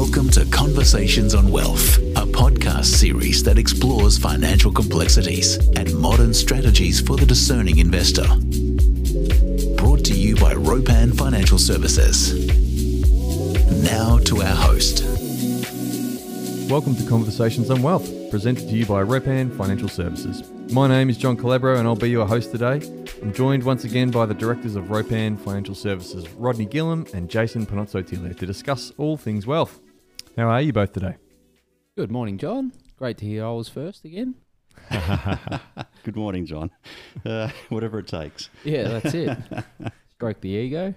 Welcome to Conversations on Wealth, a podcast series that explores financial complexities and modern strategies for the discerning investor. Brought to you by Ropan Financial Services. Now to our host. Welcome to Conversations on Wealth, presented to you by Ropan Financial Services. My name is John Calabro and I'll be your host today. I'm joined once again by the directors of Ropan Financial Services, Rodney Gilham and Jason Panozzo-Tile, to discuss all things wealth. How are you both today? Good morning, John. Great to hear I was first again. Good morning, John. Whatever it takes. Yeah, that's it. Stroke the ego.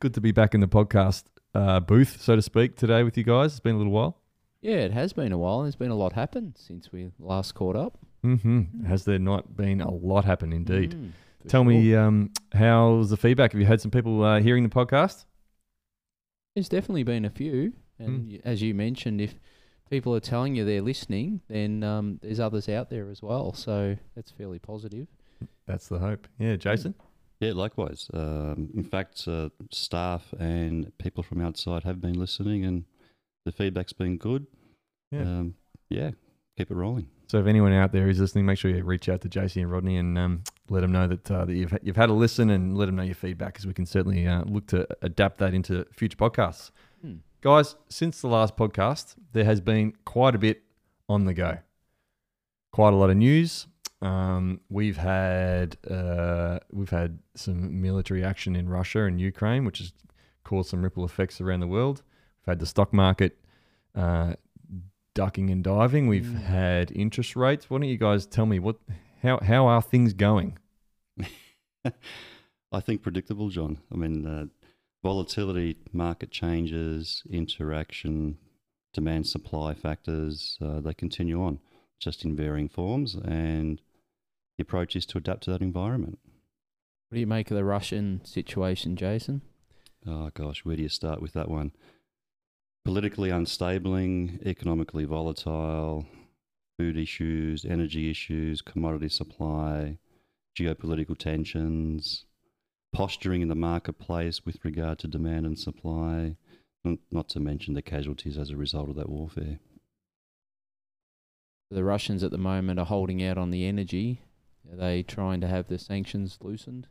Good to be back in the podcast booth, so to speak, today with you guys. It's been a little while. Yeah, it has been a while. There's been a lot happened since we last caught up. Has there not been a lot happen indeed? Tell me, how's the feedback? Have you had some people hearing the podcast? There's definitely been a few. And as you mentioned, if people are telling you they're listening, then there's others out there as well. So that's fairly positive. That's the hope. Yeah, Jason? Yeah, likewise. In fact, staff and people from outside have been listening and the feedback's been good. Yeah. Yeah, keep it rolling. So if anyone out there is listening, make sure you reach out to JC and Rodney and let them know that, that you've had a listen and let them know your feedback, because we can certainly look to adapt that into future podcasts. Guys, since the last podcast, there has been quite a bit on the go. Quite a lot of news. We've had some military action in Russia and Ukraine, which has caused some ripple effects around the world. We've had the stock market ducking and diving. We've had interest rates. Why don't you guys tell me how are things going? I think predictable, John. I mean, volatility, market changes, interaction, demand supply factors, they continue on just in varying forms, and the approach is to adapt to that environment. What do you make of the Russian situation, Jason? Oh gosh, where do you start with that one? Politically unstabling, economically volatile, food issues, energy issues, commodity supply, geopolitical tensions, posturing in the marketplace with regard to demand and supply, not to mention the casualties as a result of that warfare. The Russians at the moment are holding out on the energy. Are they trying to have the sanctions loosened?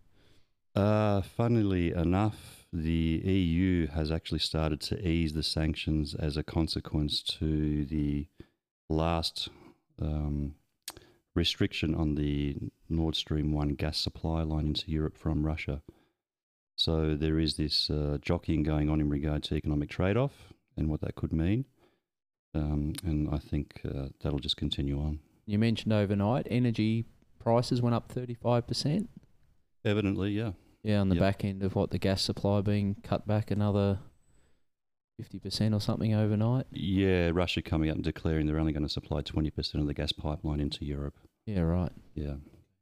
Funnily enough, the EU has actually started to ease the sanctions as a consequence to the last restriction on the Nord Stream 1 gas supply line into Europe from Russia. So there is this jockeying going on in regard to economic trade-off and what that could mean. And I think that'll just continue on. You mentioned overnight energy prices went up 35%? Evidently, yeah. Yeah, on the back end of what the gas supply being cut back another 50% or something overnight. Yeah, Russia coming up and declaring they're only going to supply 20% of the gas pipeline into Europe. Yeah, right. Yeah,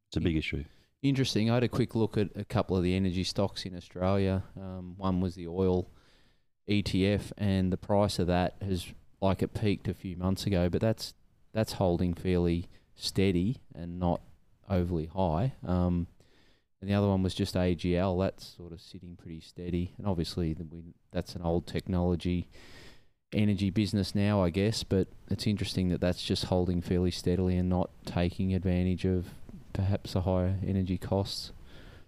it's a big issue. Interesting. I had a quick look at a couple of the energy stocks in Australia. One was the oil ETF, and the price of that has, like, it peaked a few months ago, but that's holding fairly steady and not overly high. And the other one was just AGL. That's sort of sitting pretty steady. And obviously, that's an old technology energy business now, I guess. But it's interesting that that's just holding fairly steadily and not taking advantage of perhaps the higher energy costs,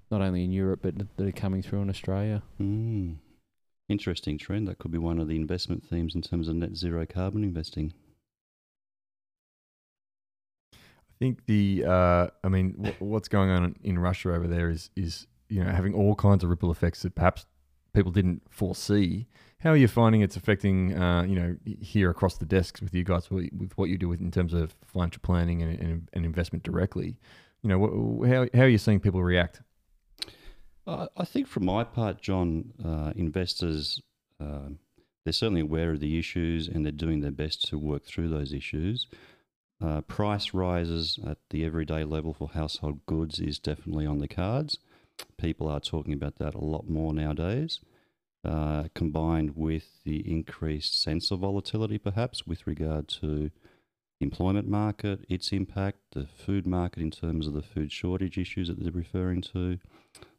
not only in Europe, but that are coming through in Australia. Interesting trend. That could be one of the investment themes in terms of net zero carbon investing. I think what's going on in Russia over there is having all kinds of ripple effects that perhaps people didn't foresee. How are you finding it's affecting here across the desks with you guys, with what you do in terms of financial planning and investment directly? How are you seeing people react? I think from my part, John, investors they're certainly aware of the issues and they're doing their best to work through those issues. Price rises at the everyday level for household goods is definitely on the cards. People are talking about that a lot more nowadays, combined with the increased sense of volatility, perhaps, with regard to the employment market, its impact, the food market in terms of the food shortage issues that they're referring to.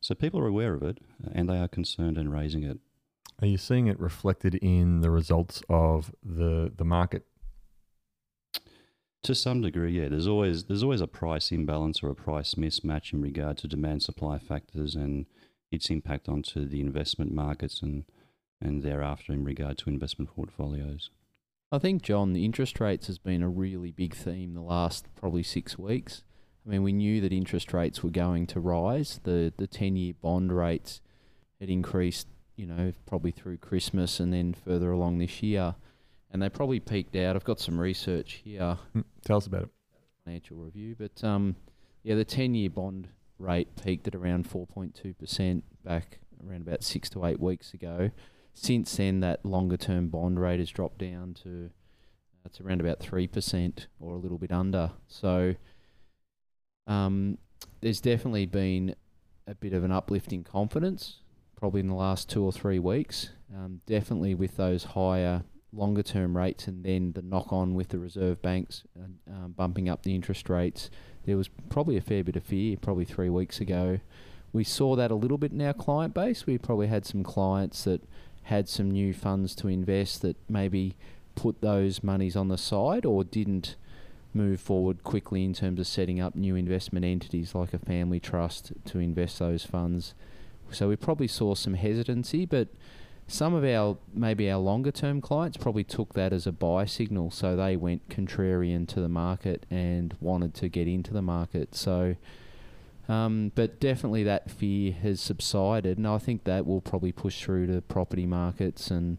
So people are aware of it, and they are concerned and raising it. Are you seeing it reflected in the results of the market? To some degree, yeah. There's always a price imbalance or a price mismatch in regard to demand supply factors and its impact onto the investment markets and thereafter in regard to investment portfolios. I think, John, the interest rates has been a really big theme the last probably 6 weeks. I mean, we knew that interest rates were going to rise. The 10-year bond rates had increased, you know, probably through Christmas and then further along this year. And they probably peaked out. I've got some research here. Tell us about it. Financial Review. But, yeah, the 10-year bond rate peaked at around 4.2% back around about 6 to 8 weeks ago. Since then, that longer-term bond rate has dropped down to it's around about 3% or a little bit under. So there's definitely been a bit of an uplift in confidence probably in the last 2 or 3 weeks, definitely with those higher longer-term rates and then the knock-on with the Reserve Banks bumping up the interest rates. There was probably a fair bit of fear probably 3 weeks ago. We saw that a little bit in our client base. We probably had some clients that had some new funds to invest that maybe put those monies on the side or didn't move forward quickly in terms of setting up new investment entities like a family trust to invest those funds. So we probably saw some hesitancy, but some of our longer term clients probably took that as a buy signal. So they went contrarian to the market and wanted to get into the market. So, but definitely that fear has subsided, and I think that will probably push through to property markets and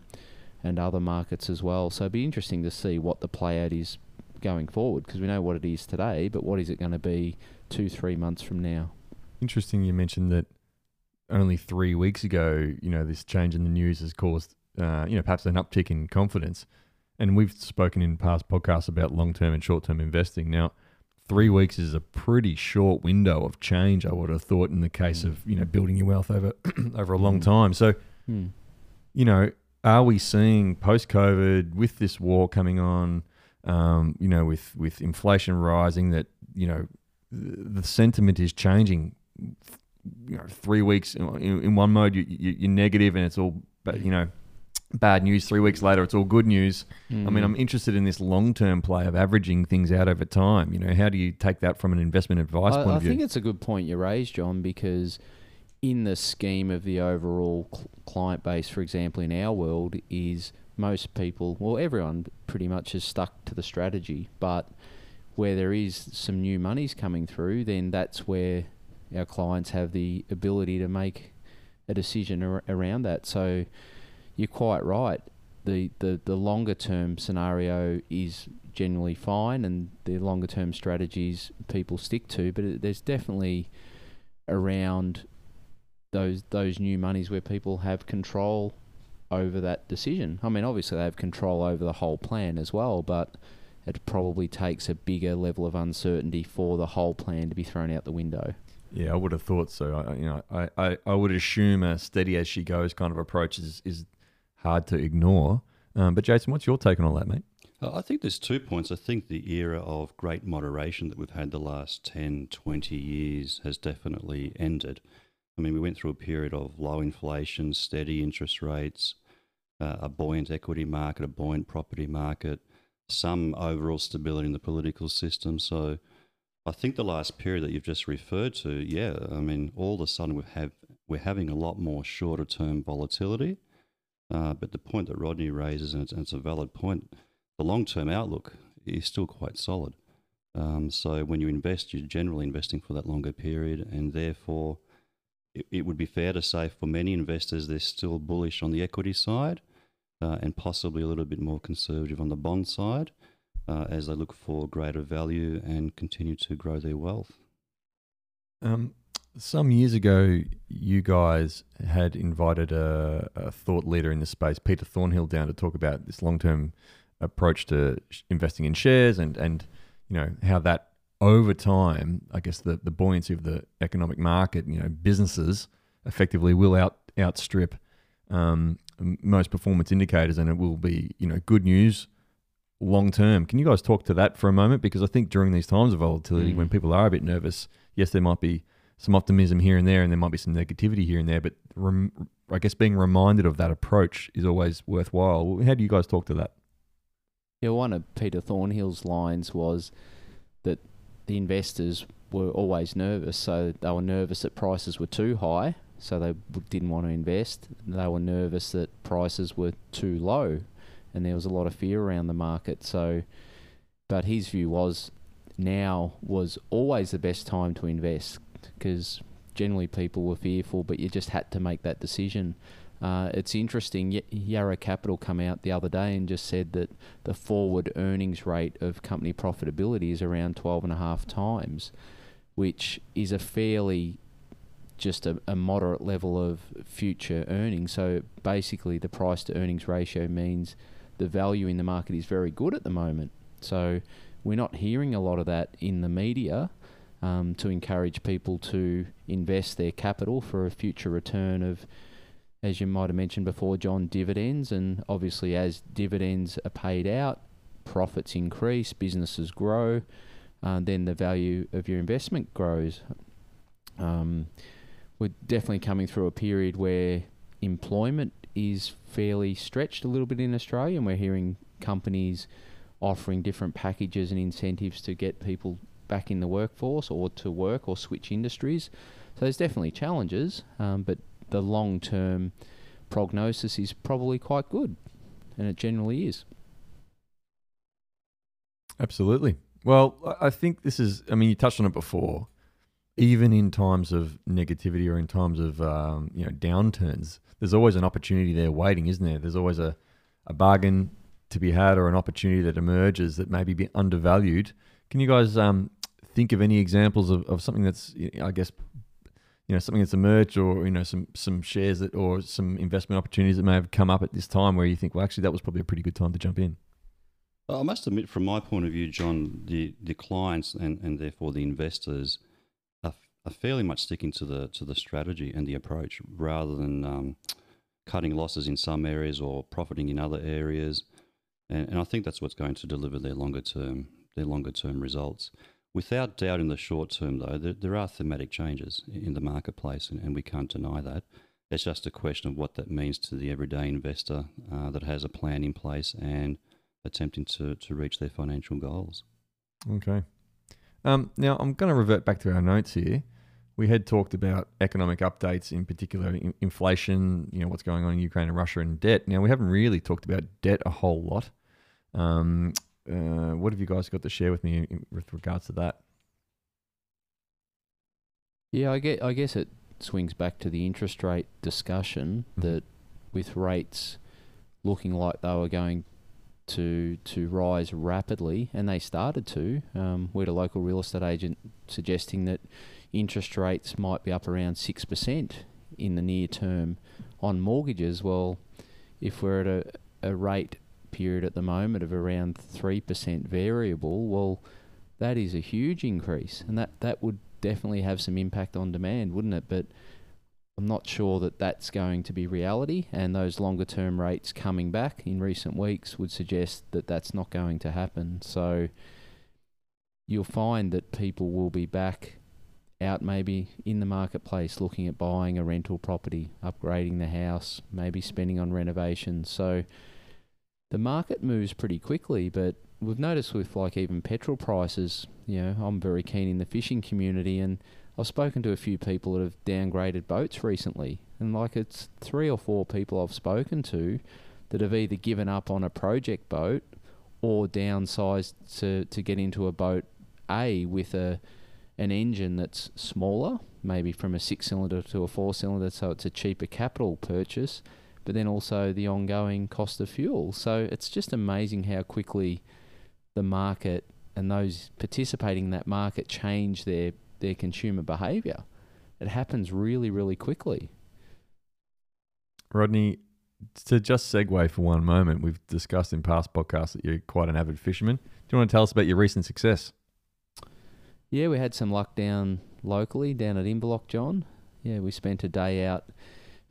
other markets as well. So it'd be interesting to see what the play out is going forward, because we know what it is today, but what is it going to be 2-3 months from now? Interesting you mentioned that only 3 weeks ago, you know, this change in the news has caused, you know, perhaps an uptick in confidence. And we've spoken in past podcasts about long-term and short-term investing. Now, 3 weeks is a pretty short window of change, I would have thought, in the case of, you know, building your wealth over a long time. So, you know, are we seeing post-COVID with this war coming on, you know, with inflation rising, that, you know, the sentiment is changing? You know, 3 weeks in one mode, you're negative and it's all, you know, bad news. 3 weeks later, it's all good news. I mean, I'm interested in this long-term play of averaging things out over time. You know, how do you take that from an investment advice point of view? I think it's a good point you raised, John, because in the scheme of the overall client base, for example, in our world, is most people, well, everyone pretty much is stuck to the strategy. But where there is some new monies coming through, then that's where our clients have the ability to make a decision around that. So you're quite right. The longer term scenario is generally fine, and the longer term strategies people stick to. But there's definitely around those new monies where people have control over that decision. I mean, obviously they have control over the whole plan as well, but it probably takes a bigger level of uncertainty for the whole plan to be thrown out the window. Yeah, I would have thought so. I would assume a steady as she goes kind of approach is hard to ignore. But Jason, what's your take on all that, mate? I think there's 2 points. I think the era of great moderation that we've had the last 10, 20 years has definitely ended. I mean, we went through a period of low inflation, steady interest rates, a buoyant equity market, a buoyant property market, some overall stability in the political system. So I think the last period that you've just referred to, yeah, I mean, all of a sudden we're having a lot more shorter-term volatility. But the point that Rodney raises, and it's a valid point, the long-term outlook is still quite solid. So when you invest, you're generally investing for that longer period, and therefore it would be fair to say for many investors they're still bullish on the equity side and possibly a little bit more conservative on the bond side, as they look for greater value and continue to grow their wealth. Some years ago, you guys had invited a thought leader in this space, Peter Thornhill, down to talk about this long-term approach to investing in shares and you know, how that over time, I guess the buoyancy of the economic market, you know, businesses effectively will outstrip most performance indicators, and it will be, you know, good news long term. Can you guys talk to that for a moment? Because I think during these times of volatility, when people are a bit nervous, yes, there might be some optimism here and there, and there might be some negativity here and there, but I guess being reminded of that approach is always worthwhile. How do you guys talk to that? Yeah, one of Peter Thornhill's lines was that the investors were always nervous. So they were nervous that prices were too high, so they didn't want to invest. They were nervous that prices were too low, and there was a lot of fear around the market. So, but his view was now was always the best time to invest, because generally people were fearful, but you just had to make that decision. It's interesting, Yarra Capital come out the other day and just said that the forward earnings rate of company profitability is around 12.5 times, which is a fairly just a moderate level of future earnings. So basically the price to earnings ratio means the value in the market is very good at the moment. So we're not hearing a lot of that in the media to encourage people to invest their capital for a future return of, as you might have mentioned before, John, dividends. And obviously as dividends are paid out, profits increase, businesses grow, then the value of your investment grows. We're definitely coming through a period where employment is fairly stretched a little bit in Australia, and we're hearing companies offering different packages and incentives to get people back in the workforce or to work or switch industries. So there's definitely challenges, but the long-term prognosis is probably quite good, and it generally is. Absolutely. Well, I think this is, I mean, you touched on it before, even in times of negativity or in times of, downturns, there's always an opportunity there waiting, isn't there? There's always a bargain to be had or an opportunity that emerges that may be undervalued. Can you guys think of any examples of something that's, I guess, something that's emerged, or, some shares that, or some investment opportunities that may have come up at this time where you think, well, actually, that was probably a pretty good time to jump in? I must admit, from my point of view, John, the clients and therefore the investors are fairly much sticking to the strategy and the approach, rather than cutting losses in some areas or profiting in other areas, and I think that's what's going to deliver their longer term results. Without doubt, in the short term, though, there are thematic changes in the marketplace, and we can't deny that. It's just a question of what that means to the everyday investor that has a plan in place and attempting to reach their financial goals. Okay. Now, I'm going to revert back to our notes here. We had talked about economic updates, in particular inflation, what's going on in Ukraine and Russia, and debt. Now, we haven't really talked about debt a whole lot. What have you guys got to share with me with regards to that? Yeah, I guess it swings back to the interest rate discussion, mm-hmm. that with rates looking like they were going to rise rapidly, and they started to, we had a local real estate agent suggesting that interest rates might be up around 6% in the near term on mortgages. Well, if we're at a rate period at the moment of around 3% variable, well, that is a huge increase, and that would definitely have some impact on demand, wouldn't it? But I'm not sure that that's going to be reality, and those longer term rates coming back in recent weeks would suggest that that's not going to happen. So you'll find that people will be back out maybe in the marketplace looking at buying a rental property, upgrading the house, maybe spending on renovations. So the market moves pretty quickly, but we've noticed with even petrol prices, I'm very keen in the fishing community, and I've spoken to a few people that have downgraded boats recently, and it's 3 or 4 people I've spoken to that have either given up on a project boat or downsized to get into a boat A with an engine that's smaller, maybe from a 6-cylinder to a 4-cylinder, so it's a cheaper capital purchase, but then also the ongoing cost of fuel. So it's just amazing how quickly the market and those participating in that market change their consumer behaviour. It happens really, really quickly. Rodney, to just segue for one moment, we've discussed in past podcasts that you're quite an avid fisherman. Do you want to tell us about your recent success? Yeah, we had some luck down locally, down at Inverloch, John. Yeah, we spent a day out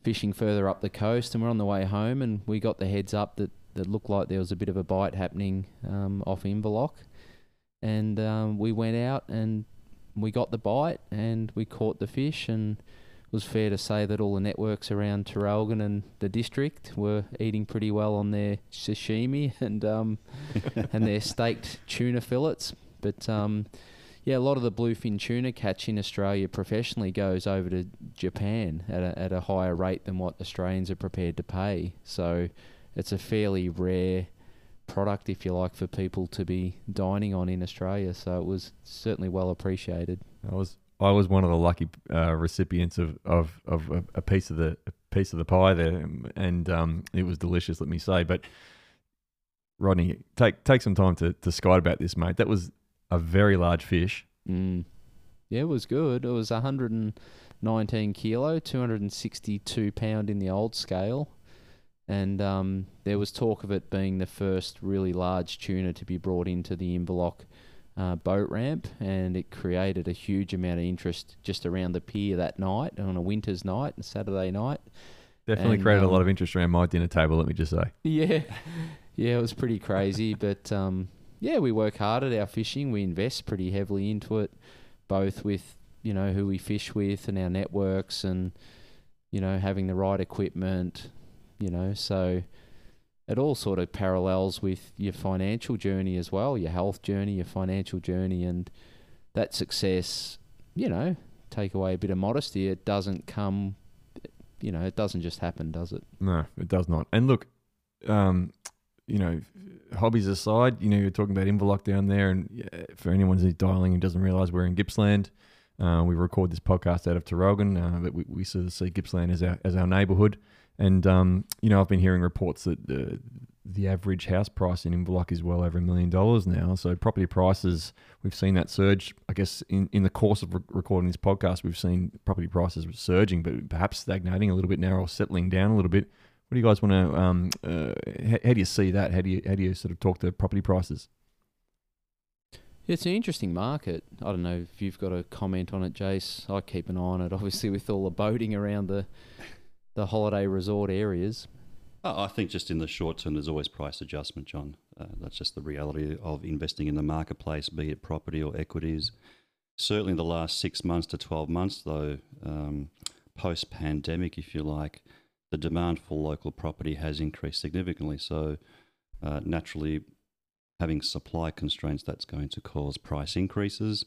fishing further up the coast, and we're on the way home, and we got the heads up that looked like there was a bit of a bite happening off Inverloch. And we went out and we got the bite and we caught the fish, and it was fair to say that all the networks around Traralgon and the district were eating pretty well on their sashimi and their staked tuna fillets. But yeah, a lot of the bluefin tuna catch in Australia professionally goes over to Japan at a higher rate than what Australians are prepared to pay. So it's a fairly rare product, if you like, for people to be dining on in Australia. So it was certainly well appreciated. I was one of the lucky recipients of a piece of the pie there, and it was delicious, let me say. But Rodney, take some time to skite about this, mate. That was a very large fish. Mm. Yeah, it was good. It was 119 kilo, 262 pound in the old scale. And there was talk of it being the first really large tuna to be brought into the Inverloch boat ramp, and it created a huge amount of interest just around the pier that night, on a winter's night, a Saturday night. Definitely created a lot of interest around my dinner table, let me just say. Yeah, yeah, it was pretty crazy. But yeah, we work hard at our fishing. We invest pretty heavily into it, both with, you know, who we fish with and our networks, and, you know, having the right equipment. You know, so it all sort of parallels with your financial journey as well, your health journey, your financial journey, and that success, you know, take away a bit of modesty, it doesn't come, you know, it doesn't just happen, does it? No, it does not. And look, you know, hobbies aside, you know, you're talking about Inverloch down there, and for anyone who's dialing and doesn't realise, we're in Gippsland. We record this podcast out of Traralgon, but we sort of see Gippsland as our neighbourhood. And, you know, I've been hearing reports that the average house price in Inverloch is well over $1 million now. So property prices, we've seen that surge. I guess in the course of recording this podcast, we've seen property prices surging, but perhaps stagnating a little bit now or settling down a little bit. What do you guys want to, how do you see that? How do you sort of talk to property prices? It's an interesting market. I don't know if you've got a comment on it, Jace. I keep an eye on it, obviously, with all the boating around the holiday resort areas. I think just in the short term, there's always price adjustment, John. That's just the reality of investing in the marketplace, be it property or equities. Certainly in the last 6 months to 12 months, though, post-pandemic, if you like, the demand for local property has increased significantly. So naturally, having supply constraints, that's going to cause price increases.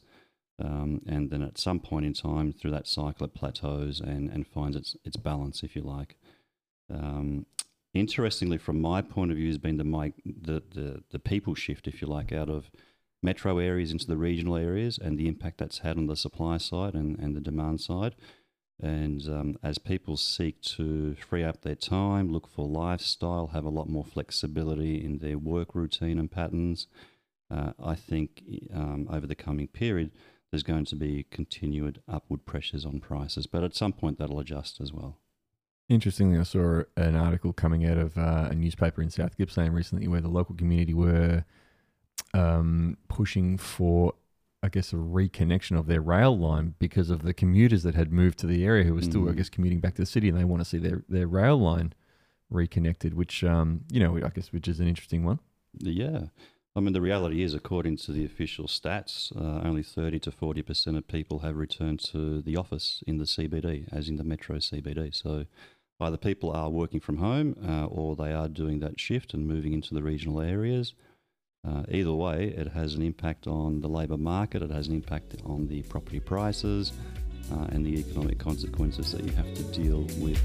And then at some point in time through that cycle, it plateaus and finds its balance, if you like. Interestingly, from my point of view, has been the people shift, if you like, out of metro areas into the regional areas, and the impact that's had on the supply side and the demand side. And as people seek to free up their time, look for lifestyle, have a lot more flexibility in their work routine and patterns, I think over the coming period, there's going to be continued upward pressures on prices, but at some point that'll adjust as well. Interestingly, I saw an article coming out of a newspaper in South Gippsland recently where the local community were pushing for, I guess, a reconnection of their rail line because of the commuters that had moved to the area who were still, I guess, commuting back to the city, and they want to see their rail line reconnected, which, you know, I guess, which is an interesting one. Yeah. I mean, the reality is, according to the official stats, only 30 to 40% of people have returned to the office in the CBD, as in the metro CBD. So either people are working from home or they are doing that shift and moving into the regional areas. Either way, it has an impact on the labour market, it has an impact on the property prices and the economic consequences that you have to deal with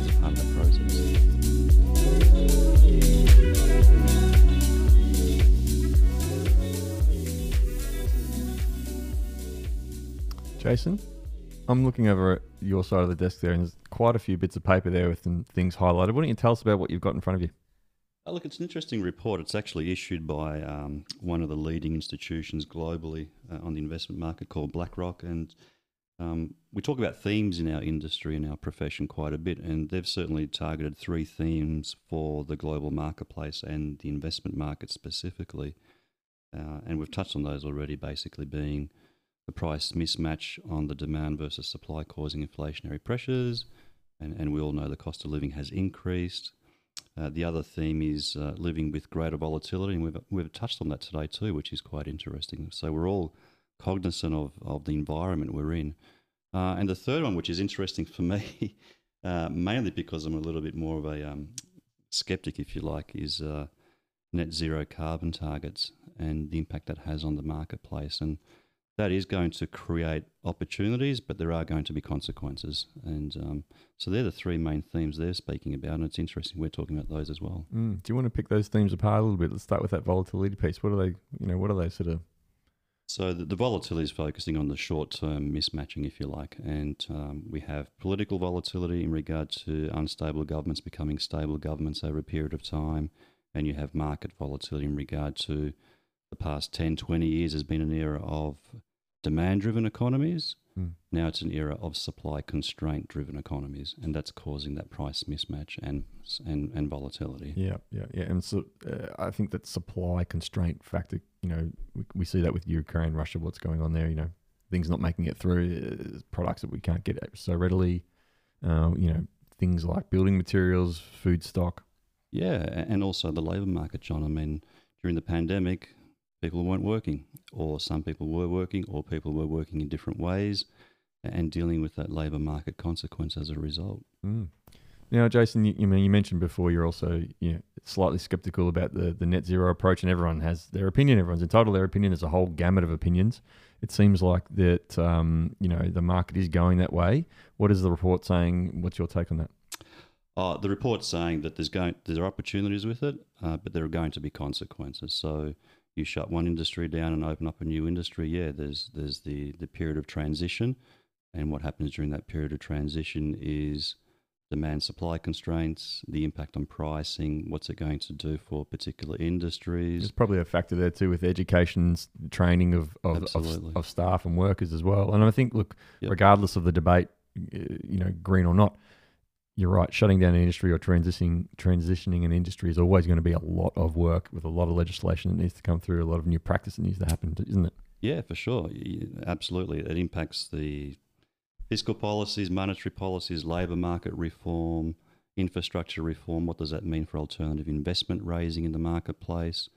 as a part of that process. Jason, I'm looking over at your side of the desk there, and there's quite a few bits of paper there with some things highlighted. Why don't you tell us about what you've got in front of you? Oh, look, it's an interesting report. It's actually issued by one of the leading institutions globally on the investment market called BlackRock. And we talk about themes in our industry and our profession quite a bit, and they've certainly targeted three themes for the global marketplace and the investment market specifically. And we've touched on those already, basically being the price mismatch on the demand versus supply causing inflationary pressures, and we all know the cost of living has increased. The other theme is living with greater volatility, and we've touched on that today too, which is quite interesting. So we're all cognizant of the environment we're in. And the third one, which is interesting for me, mainly because I'm a little bit more of a skeptic, if you like, is net zero carbon targets and the impact that has on the marketplace. And that is going to create opportunities, but there are going to be consequences. And so they're the three main themes they're speaking about, and it's interesting we're talking about those as well. Mm. Do you want to pick those themes apart a little bit? Let's start with that volatility piece. What are they, you know, what are they sort of? So the volatility is focusing on the short-term mismatching, if you like, and we have political volatility in regard to unstable governments becoming stable governments over a period of time, and you have market volatility in regard to the past 10, 20 years has been an era of demand-driven economies. Mm. Now it's an era of supply-constraint-driven economies, and that's causing that price mismatch and volatility. Yeah. And so I think that supply-constraint factor, you know, we see that with Ukraine, Russia, what's going on there, you know, things not making it through, products that we can't get so readily, you know, things like building materials, food stock. Yeah, and also the labour market, John. I mean, during the pandemic, people weren't working, or some people were working, or people were working in different ways, and dealing with that labour market consequence as a result. Mm. Now, Jason, you mentioned before you're also slightly sceptical about the net zero approach, and everyone has their opinion. Everyone's entitled to their opinion. There's a whole gamut of opinions. It seems like that the market is going that way. What is the report saying? What's your take on that? The report's saying that there are opportunities with it, but there are going to be consequences. So you shut one industry down and open up a new industry. Yeah, there's the period of transition, and what happens during that period of transition is demand supply constraints, the impact on pricing, what's it going to do for particular industries. There's probably a factor there too with education, training of staff and workers as well. And I think, look, yep, regardless of the debate, green or not, you're right, shutting down an industry or transitioning an industry is always going to be a lot of work with a lot of legislation that needs to come through, a lot of new practice that needs to happen, isn't it? Yeah, for sure. Absolutely. It impacts the fiscal policies, monetary policies, labour market reform, infrastructure reform. What does that mean for alternative investment raising in the marketplace?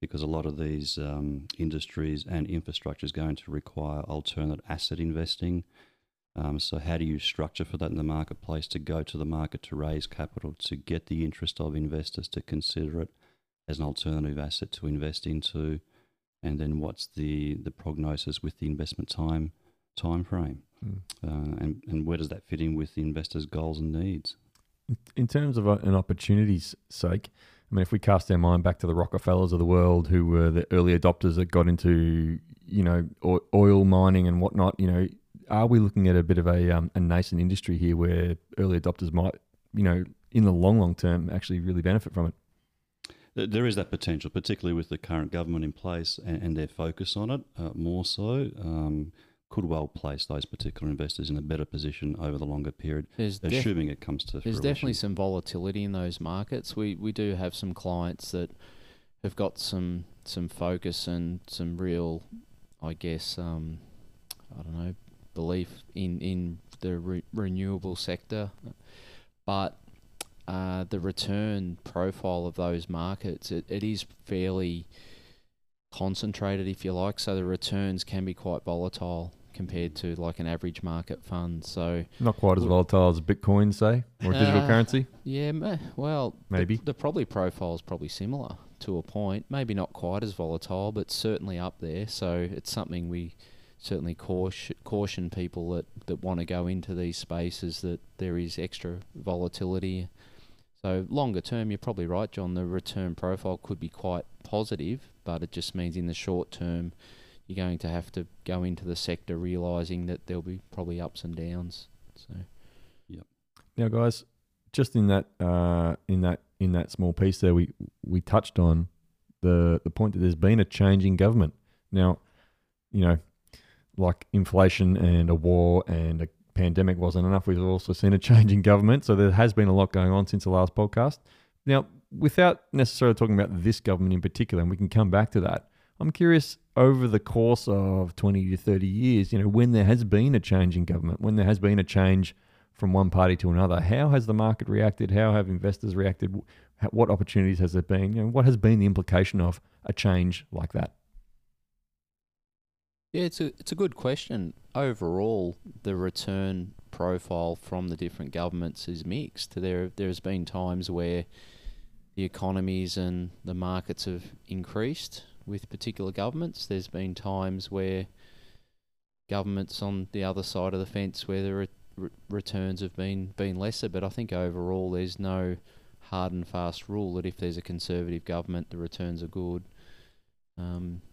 Because a lot of these industries and infrastructure is going to require alternate asset investing. So how do you structure for that in the marketplace to go to the market to raise capital, to get the interest of investors to consider it as an alternative asset to invest into? And then what's the prognosis with the investment time frame? Mm. And where does that fit in with the investors' goals and needs? In terms of an opportunity's sake, I mean, if we cast our mind back to the Rockefellers of the world, who were the early adopters that got into, oil mining and whatnot, are we looking at a bit of a nascent industry here where early adopters might, in the long term actually really benefit from it? There is that potential, particularly with the current government in place and their focus on it more so, could well place those particular investors in a better position over the longer period, assuming it comes to fruition. There's definitely some volatility in those markets. We do have some clients that have got some focus and some real, I guess, belief in the renewable sector, but the return profile of those markets, it is fairly concentrated, if you like, so the returns can be quite volatile compared to like an average market fund. So not quite as volatile as Bitcoin, say, or digital currency. Yeah, well, maybe the profile is probably similar to a point, maybe not quite as volatile, but certainly up there. So it's something we certainly caution people that want to go into these spaces that there is extra volatility. So longer term, you're probably right, John, the return profile could be quite positive, but it just means in the short term, you're going to have to go into the sector realising that there'll be probably ups and downs. So, yep. Now, guys, just in that small piece there, we touched on the point that there's been a change in government. Now, like inflation and a war and a pandemic wasn't enough, we've also seen a change in government. So there has been a lot going on since the last podcast. Now, without necessarily talking about this government in particular, and we can come back to that, I'm curious, over the course of 20 to 30 years, when there has been a change in government, when there has been a change from one party to another, how has the market reacted? How have investors reacted? What opportunities has there been? What has been the implication of a change like that? Yeah, it's a good question. Overall, the return profile from the different governments is mixed. There's been times where the economies and the markets have increased with particular governments. There's been times where governments on the other side of the fence where the returns have been lesser. But I think overall there's no hard and fast rule that if there's a Conservative government, the returns are good.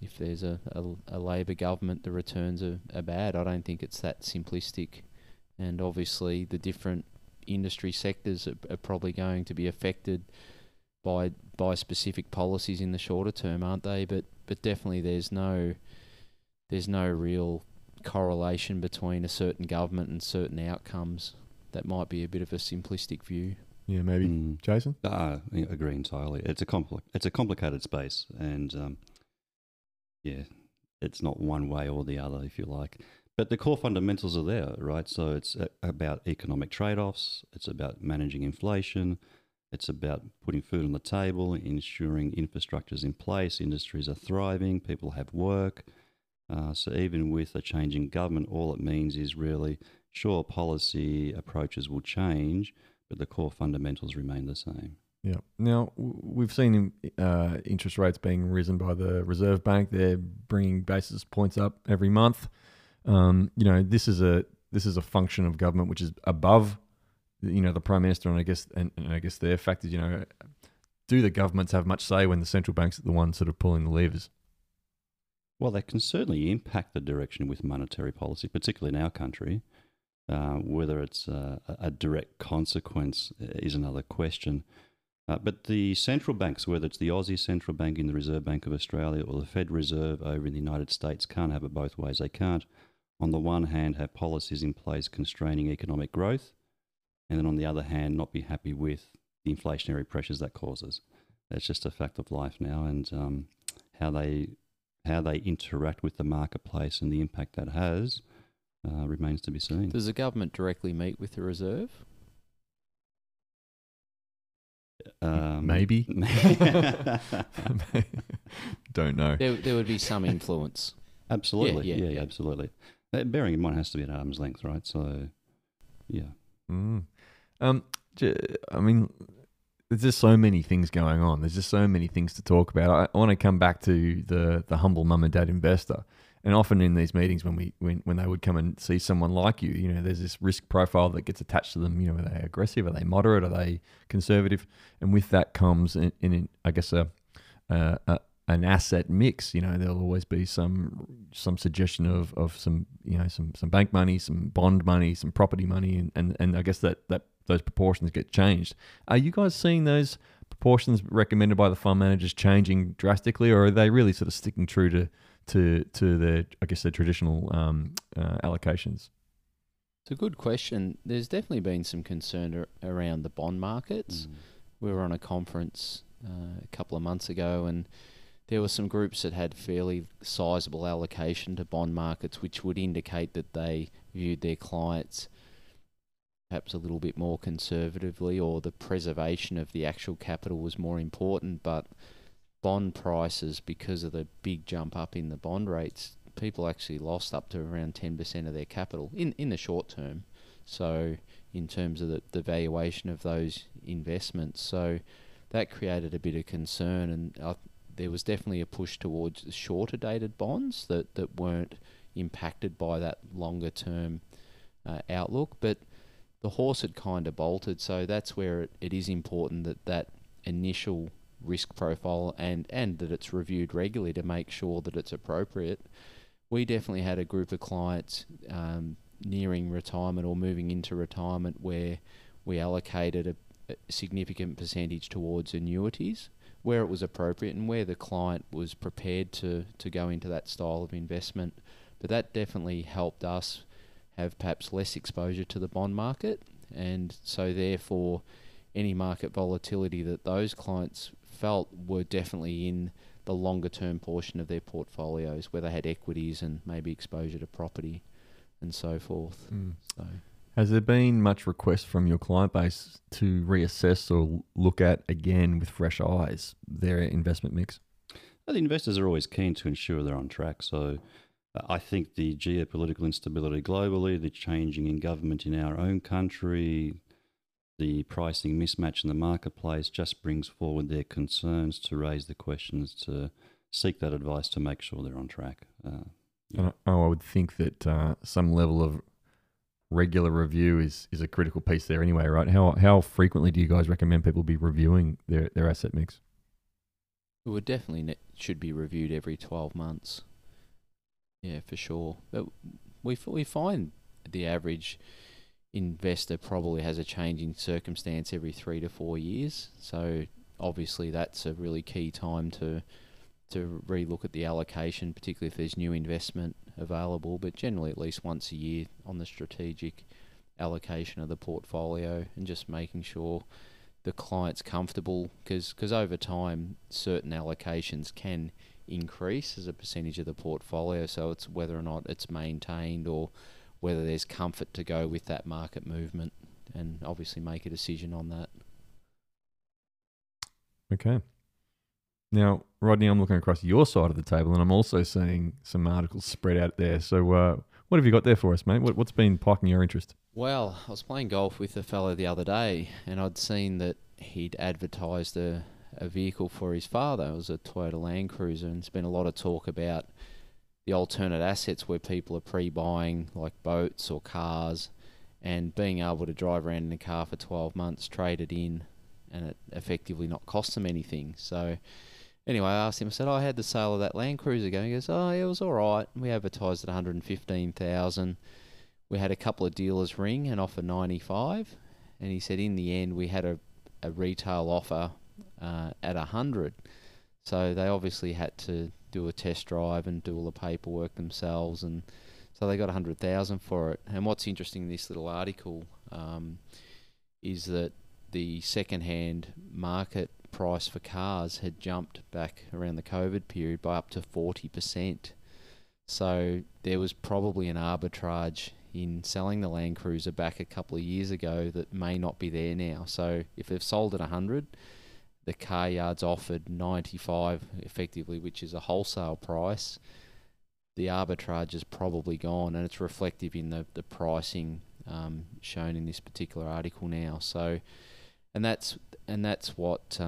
If there's a Labor government, the returns are bad. I don't think it's that simplistic. And obviously the different industry sectors are probably going to be affected by specific policies in the shorter term, aren't they? But definitely there's no real correlation between a certain government and certain outcomes. That might be a bit of a simplistic view. Yeah, maybe. Jason? I agree entirely. It's a complicated space, and it's not one way or the other, if you like. But the core fundamentals are there, right? So it's about economic trade-offs. It's about managing inflation. It's about putting food on the table, ensuring infrastructure's in place, industries are thriving, people have work. So even with a change in government, all it means is really, sure, policy approaches will change, but the core fundamentals remain the same. Yeah. Now, we've seen interest rates being risen by the Reserve Bank. They're bringing basis points up every month. This is a function of government which is above, the Prime Minister, and I guess their factors. Do the governments have much say when the central banks are the ones sort of pulling the levers? Well, they can certainly impact the direction with monetary policy, particularly in our country. Whether it's a direct consequence is another question. But the central banks, whether it's the Aussie Central Bank in the Reserve Bank of Australia or the Fed Reserve over in the United States, can't have it both ways. They can't, on the one hand, have policies in place constraining economic growth, and then on the other hand, not be happy with the inflationary pressures that causes. That's just a fact of life now, and how they interact with the marketplace and the impact that has remains to be seen. Does the government directly meet with the Reserve? Maybe. Don't know. There would be some influence. Absolutely. Yeah, absolutely. Bearing in mind, it has to be at arm's length, right? So, yeah. I mean, there's just so many things going on. There's just so many things to talk about. I want to come back to the humble mum and dad investor. And often in these meetings, when they would come and see someone like you, there's this risk profile that gets attached to them. Are they aggressive? Are they moderate? Are they conservative? And with that comes, an asset mix. There'll always be some suggestion of some some bank money, some bond money, some property money, and I guess that those proportions get changed. Are you guys seeing those proportions recommended by the fund managers changing drastically, or are they really sort of sticking true to their, I guess, their traditional allocations? It's a good question. There's definitely been some concern around the bond markets. We were on a conference a couple of months ago, and there were some groups that had fairly sizable allocation to bond markets, which would indicate that they viewed their clients perhaps a little bit more conservatively, or the preservation of the actual capital was more important. But bond prices, because of the big jump up in the bond rates, people actually lost up to around 10% of their capital in the short term. So in terms of the valuation of those investments, so that created a bit of concern, and there was definitely a push towards shorter dated bonds that weren't impacted by that longer term outlook. But the horse had kind of bolted, so that's where it is important that initial risk profile and that it's reviewed regularly to make sure that it's appropriate. We definitely had a group of clients nearing retirement or moving into retirement where we allocated a significant percentage towards annuities where it was appropriate and where the client was prepared to go into that style of investment. But that definitely helped us have perhaps less exposure to the bond market, and so therefore any market volatility that those clients felt were definitely in the longer term portion of their portfolios where they had equities and maybe exposure to property and so forth. So has there been much request from your client base to reassess or look at again with fresh eyes their investment mix? Well, the investors are always keen to ensure they're on track, so I think the geopolitical instability globally, the changing in government in our own country, the pricing mismatch in the marketplace just brings forward their concerns to raise the questions, to seek that advice to make sure they're on track. I would think that some level of regular review is a critical piece there anyway, right? How frequently do you guys recommend people be reviewing their asset mix? Well, it definitely should be reviewed every 12 months. Yeah, for sure. But we find the average investor probably has a change in circumstance every 3 to 4 years. So obviously that's a really key time to relook at the allocation, particularly if there's new investment available, but generally at least once a year on the strategic allocation of the portfolio and just making sure the client's comfortable, because over time certain allocations can increase as a percentage of the portfolio, so it's whether or not it's maintained or whether there's comfort to go with that market movement, and obviously make a decision on that. Okay. Now, Rodney, I'm looking across your side of the table and I'm also seeing some articles spread out there. So what have you got there for us, mate? What's been piquing your interest? Well, I was playing golf with a fellow the other day and I'd seen that he'd advertised a vehicle for his father. It was a Toyota Land Cruiser, and there's been a lot of talk about the alternate assets where people are pre-buying like boats or cars and being able to drive around in a car for 12 months, trade it in, and it effectively not cost them anything. So anyway, I asked him, I said, I had the sale of that Land Cruiser going. He goes, oh, it was all right. We advertised at $115,000. We had a couple of dealers ring and offer $95,000. And he said, in the end, we had a retail offer at $100,000. So they obviously had to do a test drive and do all the paperwork themselves. And so they got $100,000 for it. And what's interesting in this little article is that the second-hand market price for cars had jumped back around the COVID period by up to 40%. So there was probably an arbitrage in selling the Land Cruiser back a couple of years ago that may not be there now. So if they've sold at 100, the car yard's offered 95 effectively, which is a wholesale price. The arbitrage is probably gone, and it's reflective in the pricing shown in this particular article now. So, and that's what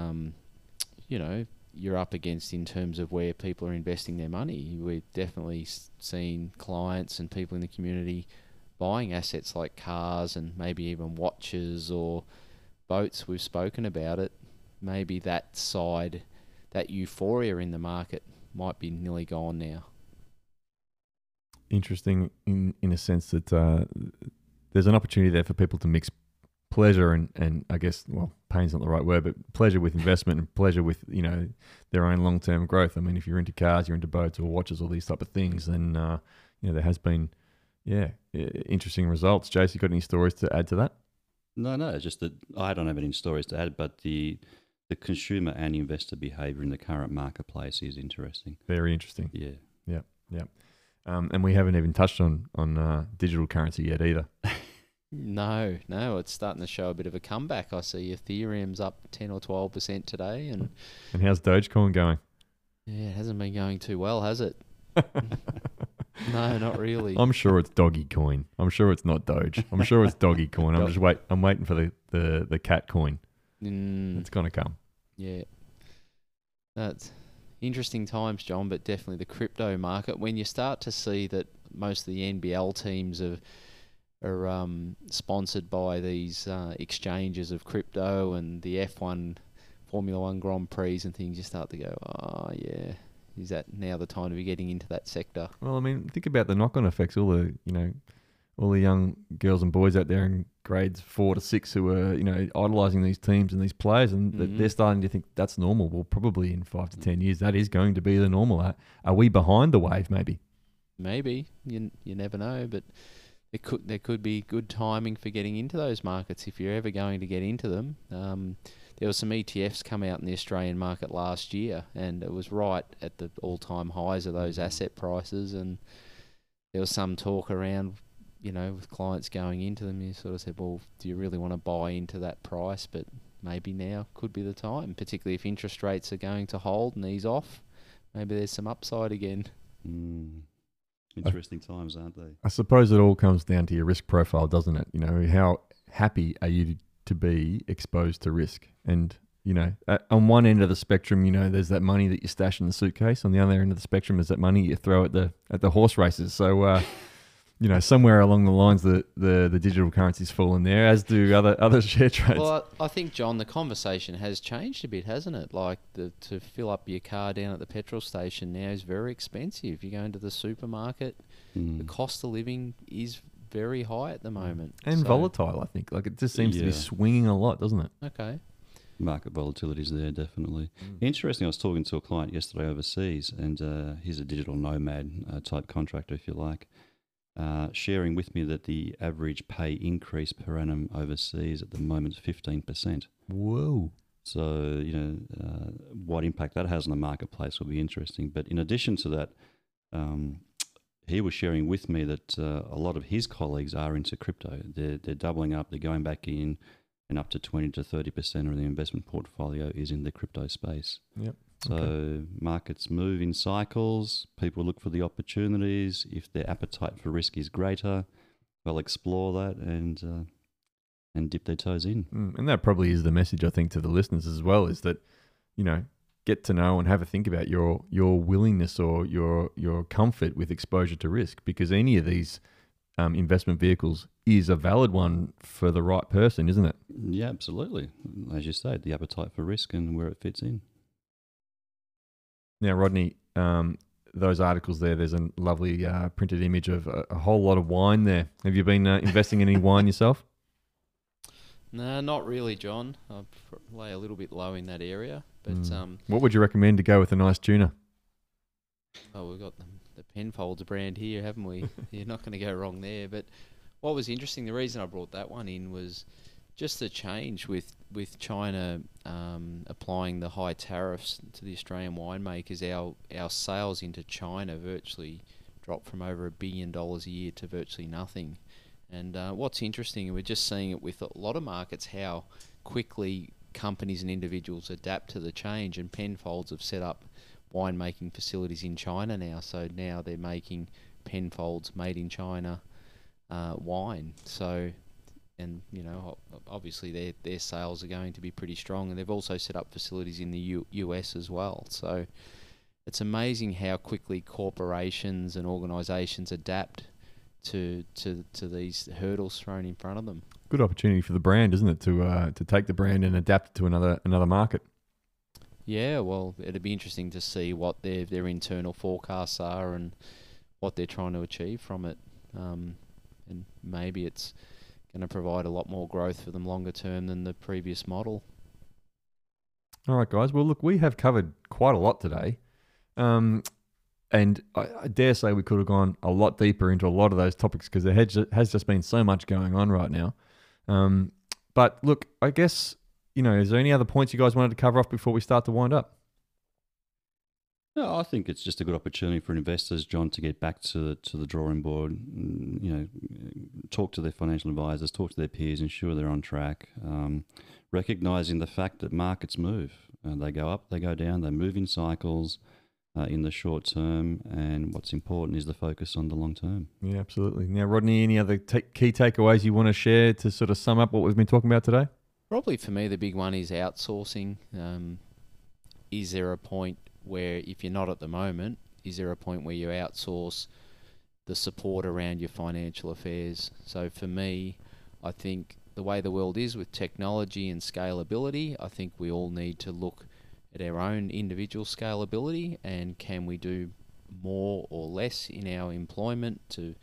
you're up against in terms of where people are investing their money. We're definitely seeing clients and people in the community buying assets like cars and maybe even watches or boats. We've spoken about it. Maybe that side, that euphoria in the market, might be nearly gone now. Interesting in a sense that there's an opportunity there for people to mix pleasure and I guess, well, pain's not the right word, but pleasure with investment and pleasure with, their own long-term growth. I mean, if you're into cars, you're into boats or watches, all these type of things, then, there has been, interesting results. Jace, you got any stories to add to that? No, just that I don't have any stories to add, but the consumer and investor behaviour in the current marketplace is interesting. Very interesting. Yeah. And we haven't even touched on digital currency yet either. No, it's starting to show a bit of a comeback. I see Ethereum's up 10 or 12% today. And how's Dogecoin going? Yeah, it hasn't been going too well, has it? No, not really. I'm sure it's Doggy Coin. I'm sure it's not Doge. I'm sure it's Doggy Coin. I'm waiting for the cat coin. It's going to come. Yeah. That's... interesting times, John, but definitely the crypto market. When you start to see that most of the NBL teams are sponsored by these exchanges of crypto, and the F1, Formula One Grand Prix and things, you start to go, oh, yeah, is that now the time to be getting into that sector? Well, I mean, think about the knock-on effects. All the young girls and boys out there in grades 4 to 6 who are, idolising these teams and these players, and they're starting to think that's normal. Well, probably in 5 to 10 years, that is going to be the normal. Are we behind the wave? Maybe you never know, but there could be good timing for getting into those markets if you're ever going to get into them. There were some ETFs come out in the Australian market last year, and it was right at the all-time highs of those asset prices, and there was some talk around, with clients going into them, you sort of said, well, do you really want to buy into that price? But maybe now could be the time, particularly if interest rates are going to hold and ease off. Maybe there's some upside again. Interesting times, aren't they? I suppose it all comes down to your risk profile, doesn't it? You know, how happy are you to be exposed to risk? And, you know, on one end of the spectrum, you know, there's that money that you stash in the suitcase. On the other end of the spectrum is that money you throw at the horse races. So, you know, somewhere along the lines, the digital currency's fallen there, as do other share trades. Well, I think, John, the conversation has changed a bit, hasn't it? Like, to fill up your car down at the petrol station now is very expensive. You go into the supermarket, the cost of living is very high at the moment. And so volatile, I think. Like, it just seems to be swinging a lot, doesn't it? Okay. Market volatility is there, definitely. Interesting, I was talking to a client yesterday overseas, and he's a digital nomad type contractor, if you like. Sharing with me that the average pay increase per annum overseas at the moment is 15%. Whoa. So, you know, what impact that has on the marketplace will be interesting. But in addition to that, he was sharing with me that a lot of his colleagues are into crypto. They're doubling up, they're going back in, and up to 20 to 30% of the investment portfolio is in the crypto space. Yep. So markets move in cycles, people look for the opportunities. If their appetite for risk is greater, they'll explore that and dip their toes in. And that probably is the message, I think, to the listeners as well, is that, you know, get to know and have a think about your willingness or your comfort with exposure to risk, because any of these investment vehicles is a valid one for the right person, isn't it? Yeah, absolutely. As you say, the appetite for risk and where it fits in. Now, Rodney, those articles there, there's a lovely printed image of a whole lot of wine there. Have you been investing in any wine yourself? No, not really, John. I lay a little bit low in that area. But what would you recommend to go with a nice tuna? Oh, we've got the Penfolds brand here, haven't we? You're not going to go wrong there. But what was interesting, the reason I brought that one in was just the change with China applying the high tariffs to the Australian winemakers. Our sales into China virtually dropped from over $1 billion a year to virtually nothing. And what's interesting, and we're just seeing it with a lot of markets, how quickly companies and individuals adapt to the change. And Penfolds have set up winemaking facilities in China now. So now they're making Penfolds made in China wine. So... and, you know, obviously their sales are going to be pretty strong. And they've also set up facilities in the US as well. So it's amazing how quickly corporations and organisations adapt to these hurdles thrown in front of them. Good opportunity for the brand, isn't it, to take the brand and adapt it to another market? Yeah, well, it'd be interesting to see what their internal forecasts are and what they're trying to achieve from it. And maybe it's going to provide a lot more growth for them longer term than the previous model. All right, guys. Well, look, we have covered quite a lot today. And I dare say we could have gone a lot deeper into a lot of those topics, because there has just been so much going on right now. But look, I guess, you know, is there any other points you guys wanted to cover off before we start to wind up? No, I think it's just a good opportunity for investors, John, to get back to the drawing board. You know, talk to their financial advisors, talk to their peers, ensure they're on track. Recognizing the fact that markets move, they go up, they go down, they move in cycles in the short term, and what's important is the focus on the long term. Yeah, absolutely. Now, Rodney, any other key takeaways you want to share to sort of sum up what we've been talking about today? Probably for me, the big one is outsourcing. Is there a point where, if you're not at the moment, is there a point where you outsource the support around your financial affairs? So for me, I think the way the world is with technology and scalability, I think we all need to look at our own individual scalability, and can we do more or less in our employment to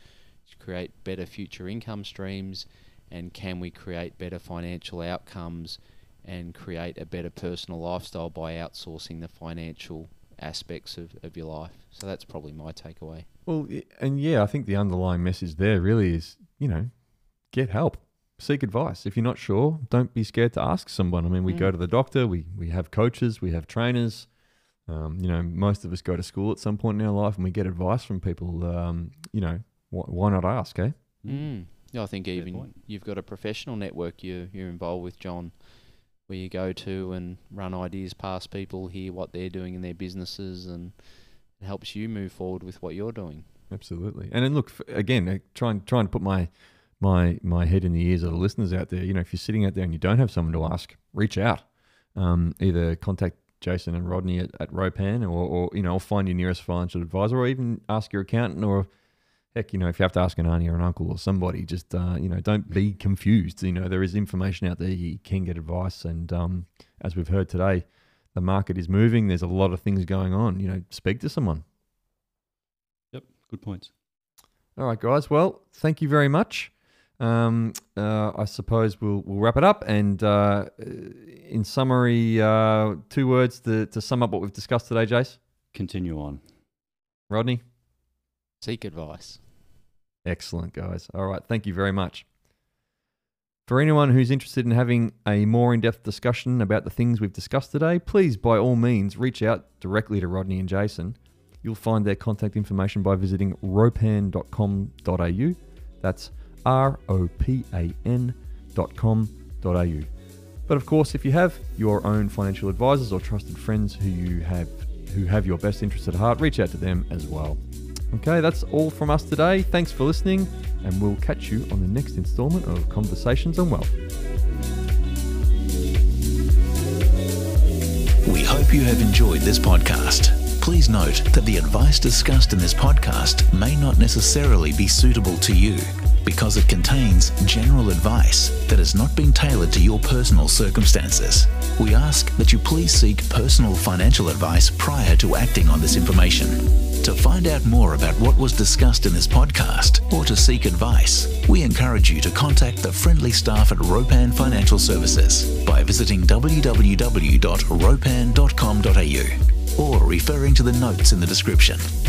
create better future income streams, and can we create better financial outcomes and create a better personal lifestyle by outsourcing the financial aspects of your life. So that's probably my takeaway. Well, and yeah, I think the underlying message there really is, you know, get help, seek advice. If you're not sure, don't be scared to ask someone. I mean, we go to the doctor, we have coaches, we have trainers. You know, most of us go to school at some point in our life and we get advice from people. You know, why not ask, eh? I think even you've got a professional network you're involved with, John, where you go to and run ideas past people, hear what they're doing in their businesses, and it helps you move forward with what you're doing. Absolutely. And then look, again, trying to put my head in the ears of the listeners out there. You know, if you're sitting out there and you don't have someone to ask, reach out. Either contact Jason and Rodney at Ropan, or you know, find your nearest financial advisor, or even ask your accountant, or heck, you know, if you have to ask an auntie or an uncle or somebody, just you know, don't be confused. You know, there is information out there. You can get advice, and as we've heard today, the market is moving. There's a lot of things going on. You know, speak to someone. Yep, good points. All right, guys. Well, thank you very much. I suppose we'll wrap it up, and in summary, 2 words to sum up what we've discussed today, Jace. Continue on. Rodney? Seek advice. Excellent, guys. All right, thank you very much. For anyone who's interested in having a more in-depth discussion about the things we've discussed today, please, by all means, reach out directly to Rodney and Jason. You'll find their contact information by visiting ropan.com.au. That's ropan.com.au. But of course, if you have your own financial advisors or trusted friends who have your best interests at heart, reach out to them as well. Okay, that's all from us today. Thanks for listening, and we'll catch you on the next installment of Conversations on Wealth. We hope you have enjoyed this podcast. Please note that the advice discussed in this podcast may not necessarily be suitable to you, because it contains general advice that has not been tailored to your personal circumstances. We ask that you please seek personal financial advice prior to acting on this information. To find out more about what was discussed in this podcast, or to seek advice, we encourage you to contact the friendly staff at Ropan Financial Services by visiting www.ropan.com.au or referring to the notes in the description.